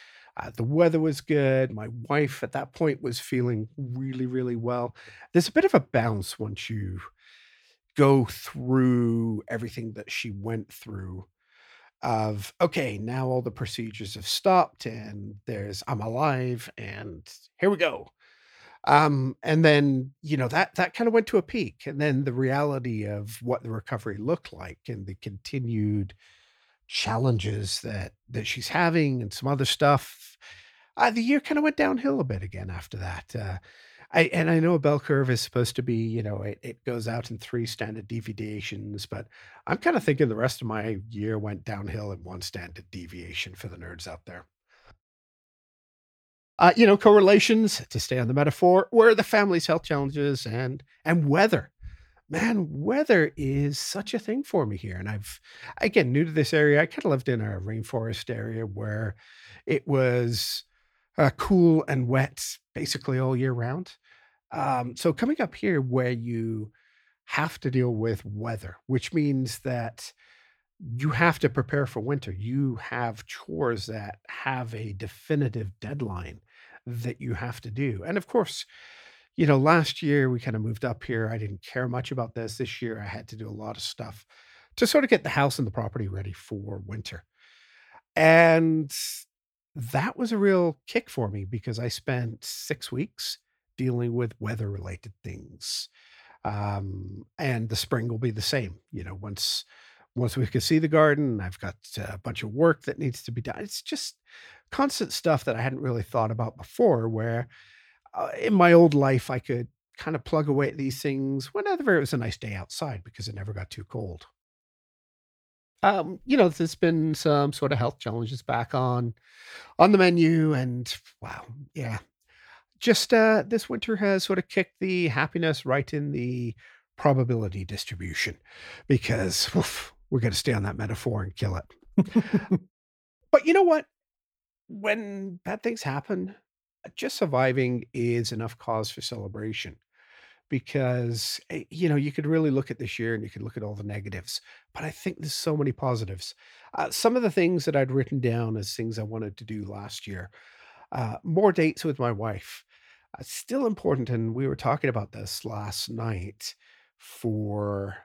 The weather was good. My wife at that point was feeling really, really well. There's a bit of a bounce once you go through everything that she went through of, okay, now all the procedures have stopped and I'm alive and here we go. And then, you know, that kind of went to a peak. And then the reality of what the recovery looked like and the continued challenges that she's having and some other stuff, the year kind of went downhill a bit again after that. I know a bell curve is supposed to be, you know, it goes out in 3 standard deviations, but I'm kind of thinking the rest of my year went downhill in 1 standard deviation for the nerds out there. You know, correlations, to stay on the metaphor, were the family's health challenges and weather. Man, weather is such a thing for me here. And again, new to this area. I kind of lived in a rainforest area where it was cool and wet basically all year round. So coming up here where you have to deal with weather, which means that you have to prepare for winter. You have chores that have a definitive deadline that you have to do. And of course, you know, last year we kind of moved up here. I didn't care much about this. This year I had to do a lot of stuff to sort of get the house and the property ready for winter. And that was a real kick for me because I spent 6 weeks dealing with weather-related things. And the spring will be the same. You know, once we can see the garden, I've got a bunch of work that needs to be done. It's just constant stuff that I hadn't really thought about before where, in my old life, I could kind of plug away at these things whenever it was a nice day outside because it never got too cold. You know, there's been some sort of health challenges back on the menu, and wow, yeah. Just this winter has sort of kicked the happiness right in the probability distribution because we're going to stay on that metaphor and kill it. But you know what? When bad things happen, just surviving is enough cause for celebration because, you know, you could really look at this year and you could look at all the negatives, but I think there's so many positives. Some of the things that I'd written down as things I wanted to do last year, more dates with my wife, still important. And we were talking about this last night for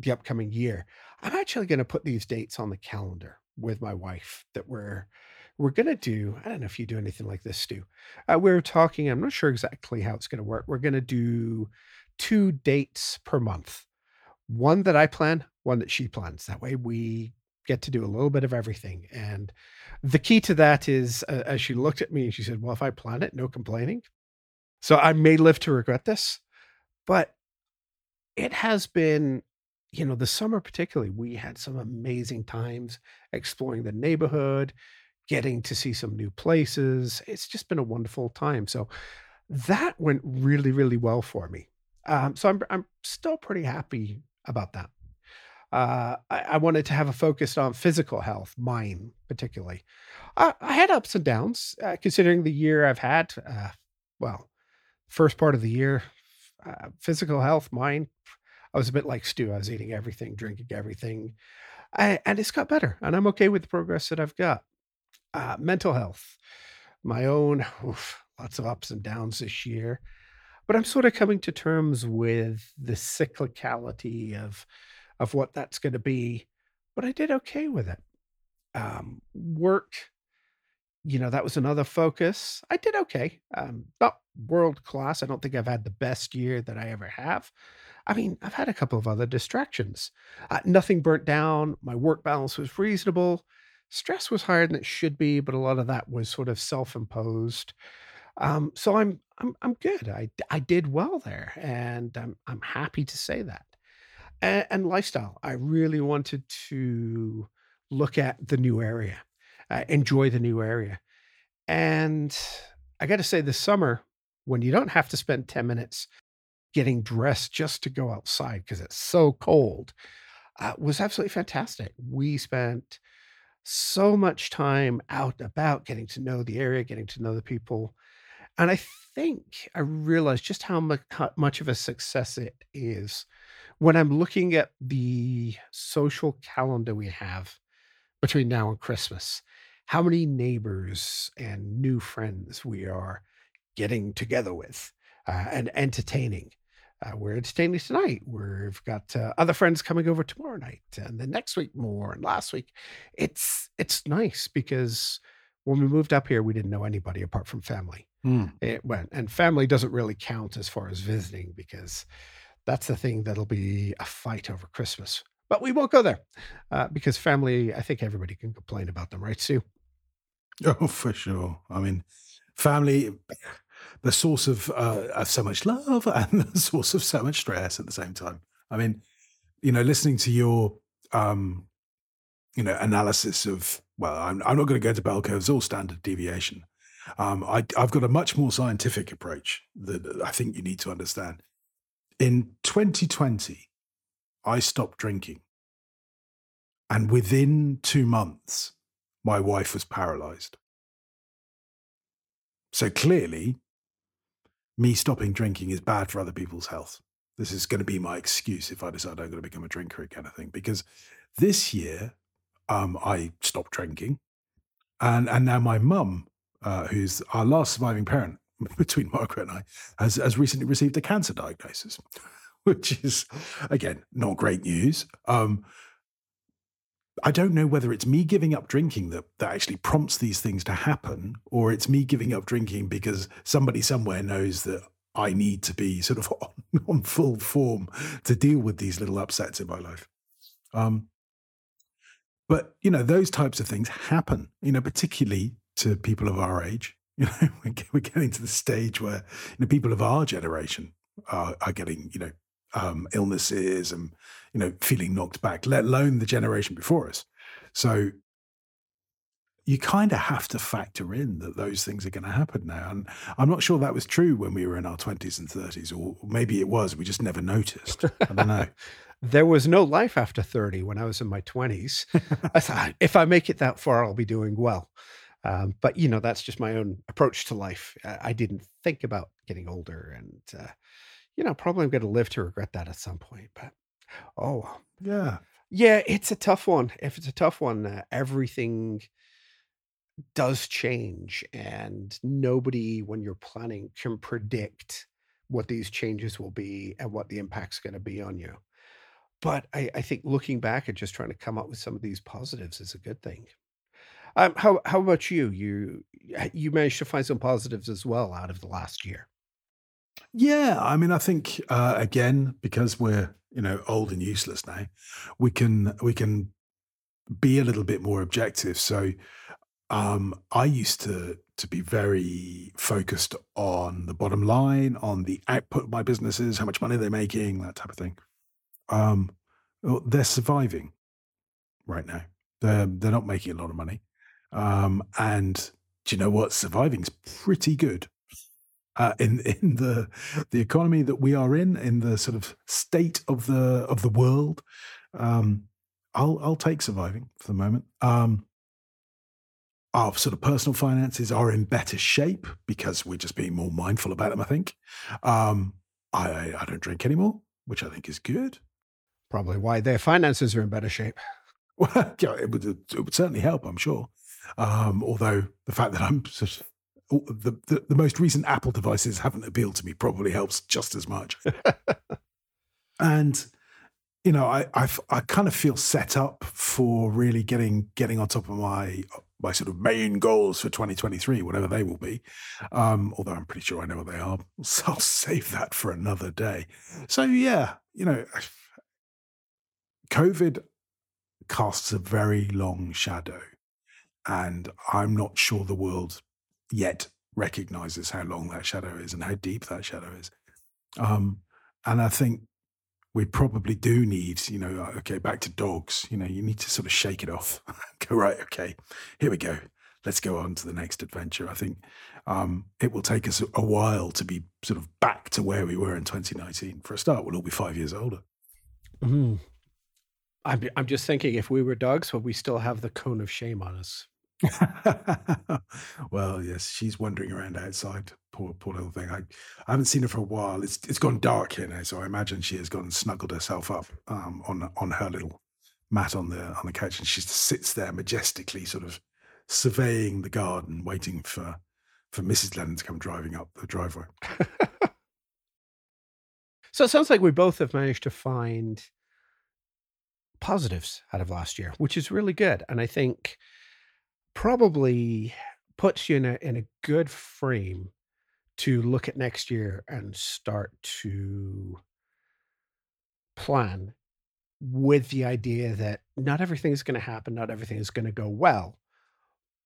the upcoming year. I'm actually going to put these dates on the calendar with my wife that we're going to do, I don't know if you do anything like this, Stu. We're talking, I'm not sure exactly how it's going to work. We're going to do 2 dates per month. One that I plan, one that she plans. That way we get to do a little bit of everything. And the key to that is, as she looked at me, she said, well, if I plan it, no complaining. So I may live to regret this, but it has been, you know, the summer particularly, we had some amazing times exploring the neighborhood, getting to see some new places. It's just been a wonderful time. So that went really, really well for me. So I'm still pretty happy about that. I wanted to have a focus on physical health, mine particularly. I had ups and downs considering the year I've had. Well, first part of the year, physical health, mine, I was a bit like Stu. I was eating everything, drinking everything. And it's got better. And I'm okay with the progress that I've got. Mental health, my own, lots of ups and downs this year, but I'm sort of coming to terms with the cyclicality of what that's going to be, but I did okay with it. Work, you know, that was another focus. I did okay. Not world class. I don't think I've had the best year that I ever have. I mean, I've had a couple of other distractions. Nothing burnt down. My work balance was reasonable. Stress was higher than it should be, but a lot of that was sort of self-imposed. So I'm good. I did well there, and I'm happy to say that. And lifestyle, I really wanted to look at the new area, enjoy the new area. And I got to say, this summer, when you don't have to spend 10 minutes getting dressed just to go outside because it's so cold, was absolutely fantastic. We spent so much time out and about, getting to know the area, getting to know the people. And I think I realized just how much of a success it is when I'm looking at the social calendar we have between now and Christmas, how many neighbors and new friends we are getting together with and entertaining. We're entertaining tonight. We've got other friends coming over tomorrow night, and then next week more, and last week. It's nice because when we moved up here, we didn't know anybody apart from family. Mm. And family doesn't really count as far as visiting because that's the thing that'll be a fight over Christmas. But we won't go there because family, I think everybody can complain about them, right, Sue? Oh, for sure. I mean, family... the source of so much love and the source of so much stress at the same time. I mean, you know, listening to your, analysis of, well, I'm not going to go into bell curves or standard deviation. I've got a much more scientific approach that I think you need to understand. In 2020, I stopped drinking. And within 2 months, my wife was paralyzed. So clearly, me stopping drinking is bad for other people's health. This is going to be my excuse if I decide I'm going to become a drinker again, I think. Because this year, I stopped drinking. And now my mum, who's our last surviving parent between Margaret and I, has recently received a cancer diagnosis, which is, again, not great news. I don't know whether it's me giving up drinking that actually prompts these things to happen, or it's me giving up drinking because somebody somewhere knows that I need to be sort of on full form to deal with these little upsets in my life. But, you know, those types of things happen, you know, particularly to people of our age. You know, we're getting to the stage where, you know, people of our generation are getting, you know, illnesses and, you know, feeling knocked back, let alone the generation before us. So you kind of have to factor in that those things are going to happen now. And I'm not sure that was true when we were in our 20s and 30s, or maybe it was, we just never noticed. I don't know. There was no life after 30 when I was in my 20s. I thought, if I make it that far, I'll be doing well. But, you know, that's just my own approach to life. I didn't think about getting older and, you know, probably I'm going to live to regret that at some point, but yeah, it's a tough one. If it's a tough one, everything does change, and nobody, when you're planning, can predict what these changes will be and what the impact's going to be on you. But I think looking back and just trying to come up with some of these positives is a good thing. How about you? You managed to find some positives as well out of the last year. Yeah, I mean, I think, again, because we're, you know, old and useless now, we can be a little bit more objective. So I used to be very focused on the bottom line, on the output of my businesses, how much money they're making, that type of thing. They're surviving right now. They're not making a lot of money. And do you know what? Surviving's pretty good. In the economy that we are in the sort of state of the world, I'll take surviving for the moment. Our sort of personal finances are in better shape because we're just being more mindful about them, I think. I don't drink anymore, which I think is good. Probably why their finances are in better shape. Well, yeah, it would certainly help, I'm sure. Although the fact that I'm sort of the most recent Apple devices haven't appealed to me probably helps just as much. And, you know, I kind of feel set up for really getting on top of my sort of main goals for 2023, whatever they will be. Although I'm pretty sure I know what they are. So I'll save that for another day. So, yeah, you know, COVID casts a very long shadow, and I'm not sure the world yet recognizes how long that shadow is and how deep that shadow is. And I think we probably do need, you know, okay, back to dogs, you know, you need to sort of shake it off. Go, right, okay, here we go. Let's go on to the next adventure. I think it will take us a while to be sort of back to where we were in 2019. For a start, we'll all be 5 years older. Mm-hmm. I'm just thinking, if we were dogs, would we still have the cone of shame on us? Well, yes, she's wandering around outside. Poor little thing. I haven't seen her for a while. It's gone dark here now, so I imagine she has gone and snuggled herself up on her little mat on the couch, and she sits there majestically, sort of surveying the garden, waiting for Mrs. Lennon to come driving up the driveway. So it sounds like we both have managed to find positives out of last year, which is really good, and I think probably puts you in a good frame to look at next year and start to plan with the idea that not everything is going to happen, not everything is going to go well,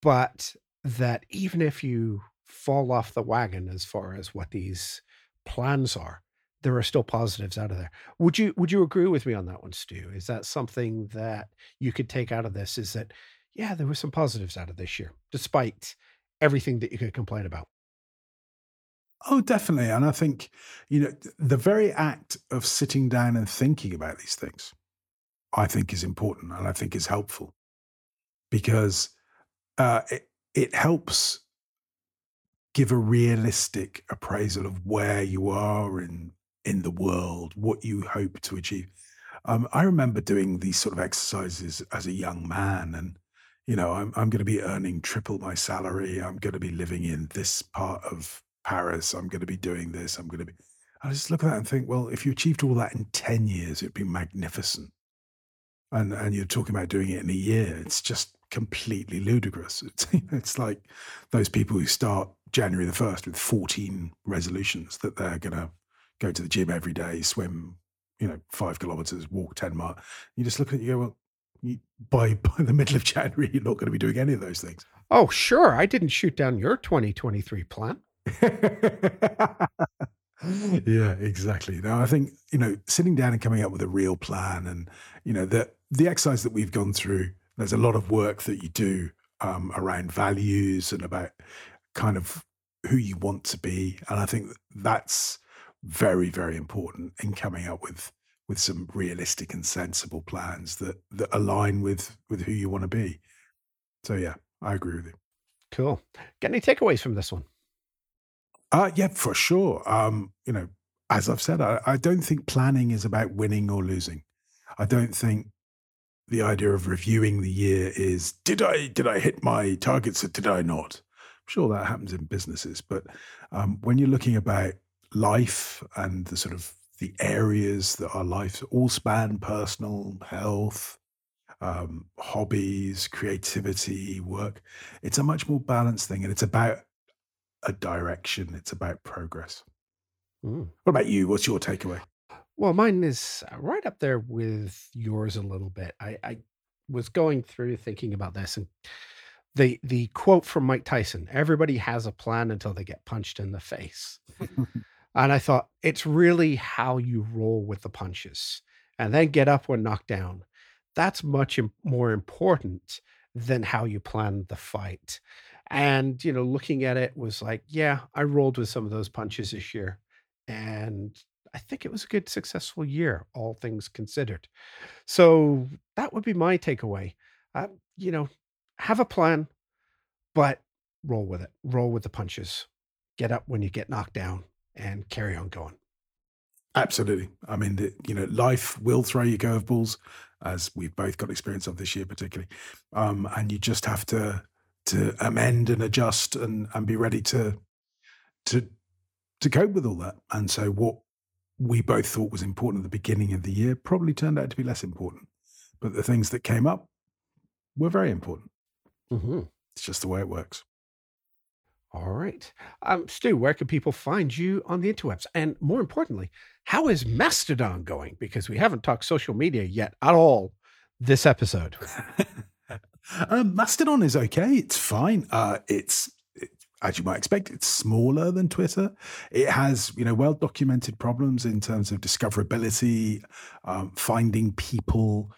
but that even if you fall off the wagon as far as what these plans are, there are still positives out of there. Would you agree with me on that one, Stu? Is that something that you could take out of this? Is that, yeah, there were some positives out of this year, despite everything that you could complain about? Oh, definitely. And I think, the very act of sitting down and thinking about these things, I think is important, and I think is helpful, because it helps give a realistic appraisal of where you are in the world, what you hope to achieve. I remember doing these sort of exercises as a young man, and I'm going to be earning triple my salary. I'm going to be living in this part of Paris. I'm going to be doing this. I just look at that and think, well, if you achieved all that in 10 years, it'd be magnificent. And you're talking about doing it in a year. It's just completely ludicrous. It's like those people who start January the 1st with 14 resolutions that they're going to go to the gym every day, swim, 5 kilometers, walk 10 miles. You just look at it and you go, well, by the middle of January, you're not going to be doing any of those things. Oh, sure. I didn't shoot down your 2023 plan. Yeah, exactly. Now, I think, sitting down and coming up with a real plan, and, the exercise that we've gone through, there's a lot of work that you do around values and about kind of who you want to be. And I think that's very, very important in coming up with some realistic and sensible plans that align with who you want to be. So yeah, I agree with you. Cool. Got any takeaways from this one? Yeah, for sure. As I've said, I don't think planning is about winning or losing. I don't think the idea of reviewing the year is, did I hit my targets or did I not? I'm sure that happens in businesses, but when you're looking about life and the sort of the areas that our lives all span, personal, health, hobbies, creativity, work, it's a much more balanced thing, and it's about a direction, it's about progress. What about you? What's your takeaway? Well, mine is right up there with yours a little bit. I was going through thinking about this, and the quote from Mike Tyson, everybody has a plan until they get punched in the face. And I thought, it's really how you roll with the punches and then get up when knocked down. That's much more important than how you plan the fight. And, looking at it was like, yeah, I rolled with some of those punches this year, and I think it was a good, successful year, all things considered. So that would be my takeaway. Have a plan, but roll with it. Roll with the punches. Get up when you get knocked down, and carry on going. Absolutely. I mean, life will throw you curveballs, as we've both got experience of this year, particularly. And you just have to amend and adjust and be ready to cope with all that. And so what we both thought was important at the beginning of the year probably turned out to be less important. But the things that came up were very important. Mm-hmm. It's just the way it works. All right. Stu, where can people find you on the interwebs? And more importantly, how is Mastodon going? Because we haven't talked social media yet at all this episode. Mastodon is okay. It's fine. It's, as you might expect, it's smaller than Twitter. It has, well-documented problems in terms of discoverability, finding people,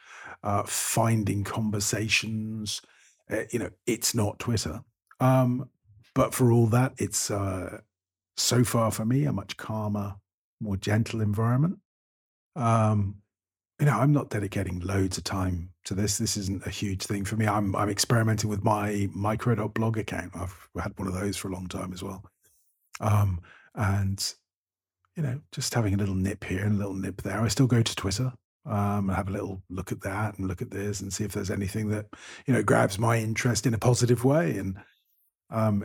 finding conversations. It's not Twitter. But for all that, it's so far for me a much calmer, more gentle environment. you know, I'm not dedicating loads of time to this. This isn't a huge thing for me. I'm experimenting with my micro.blog account. I've had one of those for a long time as well. And, you know, just having a little nip here and a little nip there. I still go to Twitter and have a little look at that and look at this and see if there's anything that, you know, grabs my interest in a positive way. And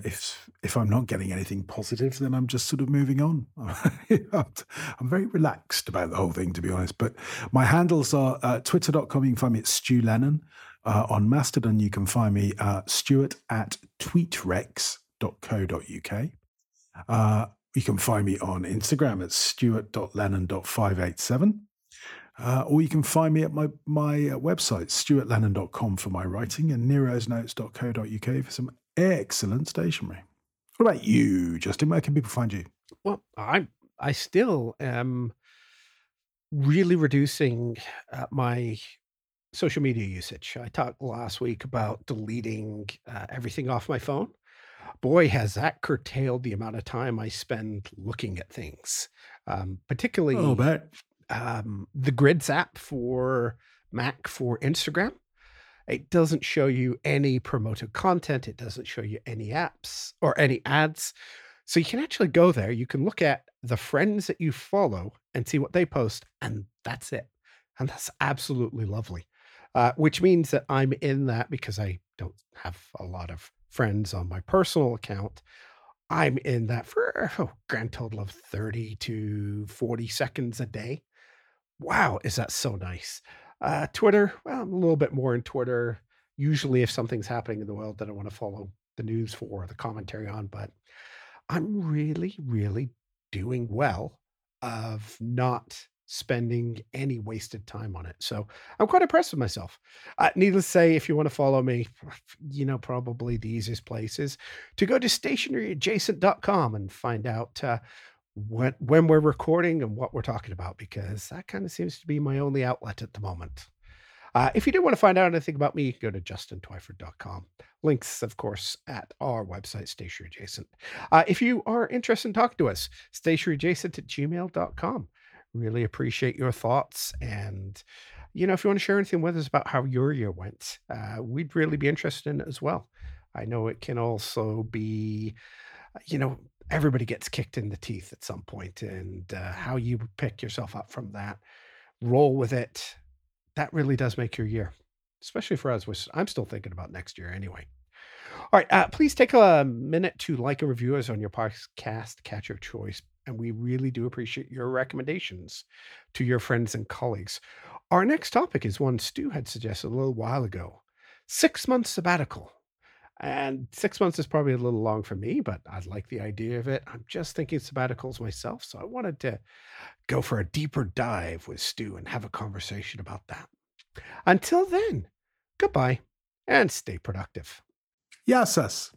if I'm not getting anything positive, then I'm just sort of moving on. I'm very relaxed about the whole thing, to be honest. But my handles are twitter.com. You can find me at Stu Lennon. On Mastodon, you can find me Stuart at tweetrex.co.uk. You can find me on Instagram at stuart.lennon.587. Or you can find me at my website, stuartlennon.com, for my writing, and nerosnotes.co.uk for some excellent stationery. What about you, Justin? Where can people find you? Well, I still am really reducing my social media usage. I talked last week about deleting everything off my phone. Boy, has that curtailed the amount of time I spend looking at things, particularly the Grids app for Mac for Instagram. It doesn't show you any promoted content. It doesn't show you any apps or any ads. So you can actually go there. You can look at the friends that you follow and see what they post, and that's it. And that's absolutely lovely, which means that I'm in that because I don't have a lot of friends on my personal account. I'm in that for a grand total of 30 to 40 seconds a day. Wow, is that so nice? Twitter, well, I'm a little bit more in Twitter. Usually if something's happening in the world that I want to follow the news for or the commentary on, but I'm really, really doing well of not spending any wasted time on it. So I'm quite impressed with myself. Needless to say, if you want to follow me, you know, probably the easiest place is to go to stationaryadjacent.com and find out when we're recording and what we're talking about, because that kind of seems to be my only outlet at the moment. If you do want to find out anything about me, go to justintwyford.com. Links, of course, at our website, Stationary Jason. If you are interested in talking to us, stationaryjason@gmail.com. Really appreciate your thoughts. And, you know, if you want to share anything with us about how your year went, we'd really be interested in it as well. I know it can also be, you know, everybody gets kicked in the teeth at some point, and how you pick yourself up from that, roll with it. That really does make your year, especially for us, which I'm still thinking about next year anyway. All right. Please take a minute to like and review us on your podcast catch of choice. And we really do appreciate your recommendations to your friends and colleagues. Our next topic is one Stu had suggested a little while ago, 6 month sabbatical. And 6 months is probably a little long for me, but I like the idea of it. I'm just thinking sabbaticals myself. So I wanted to go for a deeper dive with Stu and have a conversation about that. Until then, goodbye and stay productive. Yes, us.